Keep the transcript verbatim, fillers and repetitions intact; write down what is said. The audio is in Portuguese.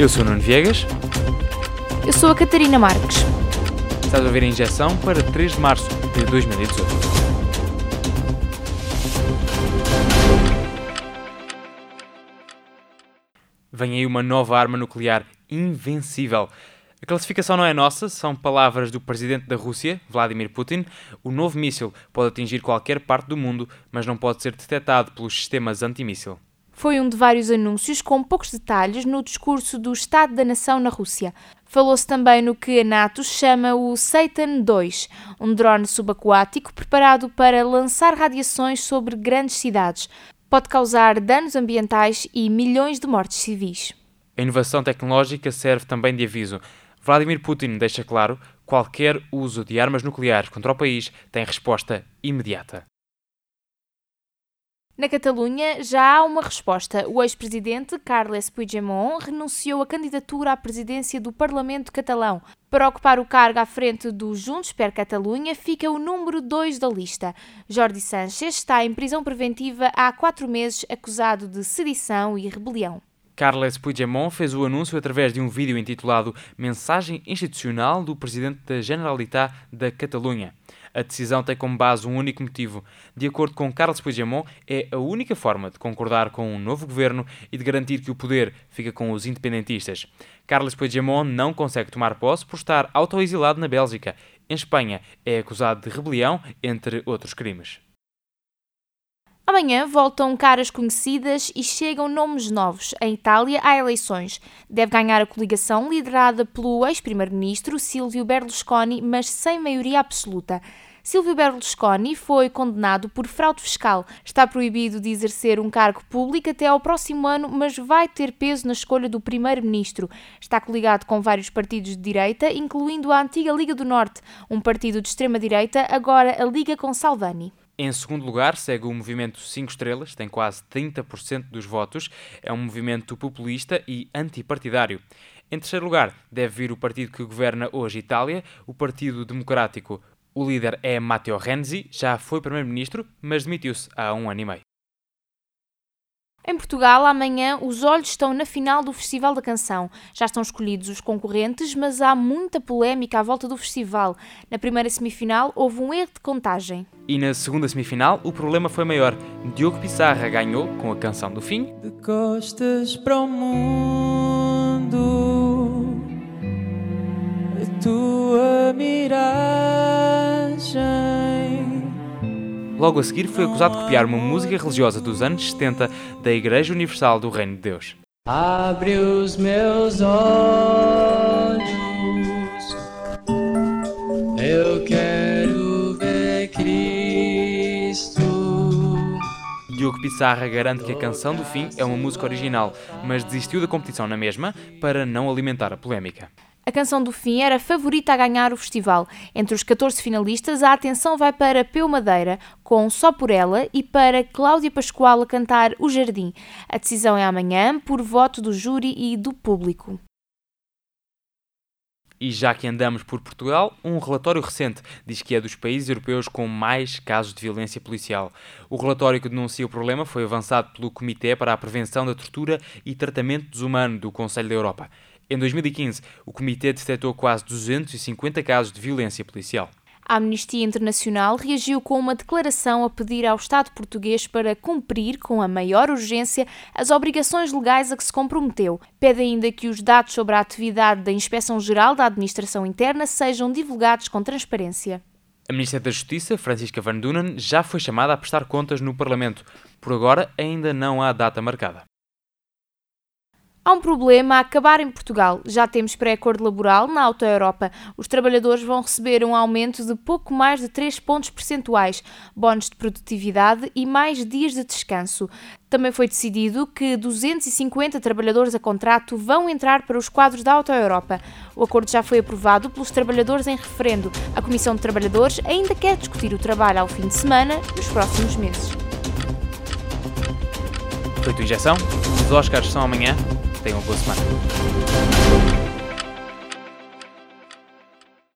Eu sou o Nuno Viegas. Eu sou a Catarina Marques. Estás a ouvir a Injeção para três de março de dois mil e dezoito. Vem aí uma nova arma nuclear invencível. A classificação não é nossa, são palavras do presidente da Rússia, Vladimir Putin. O novo míssil pode atingir qualquer parte do mundo, mas não pode ser detectado pelos sistemas antimíssil. Foi um de vários anúncios com poucos detalhes no discurso do Estado da Nação na Rússia. Falou-se também no que a NATO chama o Satan dois, um drone subaquático preparado para lançar radiações sobre grandes cidades. Pode causar danos ambientais e milhões de mortes civis. A inovação tecnológica serve também de aviso. Vladimir Putin deixa claro: qualquer uso de armas nucleares contra o país tem resposta imediata. Na Catalunha já há uma resposta. O ex-presidente Carles Puigdemont renunciou à candidatura à presidência do Parlamento catalão. Para ocupar o cargo à frente do Junts per Catalunya fica o número dois da lista. Jordi Sánchez está em prisão preventiva há quatro meses acusado de sedição e rebelião. Carles Puigdemont fez o anúncio através de um vídeo intitulado Mensagem Institucional do Presidente da Generalitat da Catalunha. A decisão tem como base um único motivo. De acordo com Carles Puigdemont, é a única forma de concordar com um novo governo e de garantir que o poder fica com os independentistas. Carles Puigdemont não consegue tomar posse por estar autoexilado na Bélgica. Em Espanha, é acusado de rebelião, entre outros crimes. Amanhã voltam caras conhecidas e chegam nomes novos. Em Itália há eleições. Deve ganhar a coligação liderada pelo ex-primeiro-ministro Silvio Berlusconi, mas sem maioria absoluta. Silvio Berlusconi foi condenado por fraude fiscal. Está proibido de exercer um cargo público até ao próximo ano, mas vai ter peso na escolha do primeiro-ministro. Está coligado com vários partidos de direita, incluindo a antiga Liga do Norte, um partido de extrema-direita, agora a Liga com Salvani. Em segundo lugar, segue o Movimento cinco Estrelas, tem quase trinta por cento dos votos, é um movimento populista e antipartidário. Em terceiro lugar, deve vir o partido que governa hoje Itália, o Partido Democrático. O líder é Matteo Renzi, já foi primeiro-ministro, mas demitiu-se há um ano e meio. Em Portugal, amanhã, os olhos estão na final do Festival da Canção. Já estão escolhidos os concorrentes, mas há muita polémica à volta do festival. Na primeira semifinal, houve um erro de contagem. E na segunda semifinal, o problema foi maior. Diogo Piçarra ganhou com a canção do fim. De costas para o mundo, a tua miragem. Logo a seguir foi acusado de copiar uma música religiosa dos anos setenta da Igreja Universal do Reino de Deus. Abre os meus olhos, eu quero ver Cristo. Diogo Piçarra garante que a canção do fim é uma música original, mas desistiu da competição na mesma para não alimentar a polémica. A canção do fim era a favorita a ganhar o festival. Entre os catorze finalistas, a atenção vai para Peu Madeira, com Só por Ela, e para Cláudia Pascoal a cantar O Jardim. A decisão é amanhã, por voto do júri e do público. E já que andamos por Portugal, um relatório recente diz que é dos países europeus com mais casos de violência policial. O relatório que denuncia o problema foi avançado pelo Comité para a Prevenção da Tortura e Tratamento Desumano do Conselho da Europa. Em dois mil e quinze, o Comitê detectou quase duzentos e cinquenta casos de violência policial. A Amnistia Internacional reagiu com uma declaração a pedir ao Estado português para cumprir, com a maior urgência, as obrigações legais a que se comprometeu. Pede ainda que os dados sobre a atividade da Inspeção Geral da Administração Interna sejam divulgados com transparência. A Ministra da Justiça, Francisca Van Dunen, já foi chamada a prestar contas no Parlamento. Por agora, ainda não há data marcada. Há um problema a acabar em Portugal. Já temos pré-acordo laboral na AutoEuropa. Os trabalhadores vão receber um aumento de pouco mais de três pontos percentuais, bónus de produtividade e mais dias de descanso. Também foi decidido que duzentos e cinquenta trabalhadores a contrato vão entrar para os quadros da AutoEuropa. O acordo já foi aprovado pelos trabalhadores em referendo. A Comissão de Trabalhadores ainda quer discutir o trabalho ao fim de semana nos próximos meses. Feito a Injeção, os Oscars são amanhã. Tenham uma boa semana.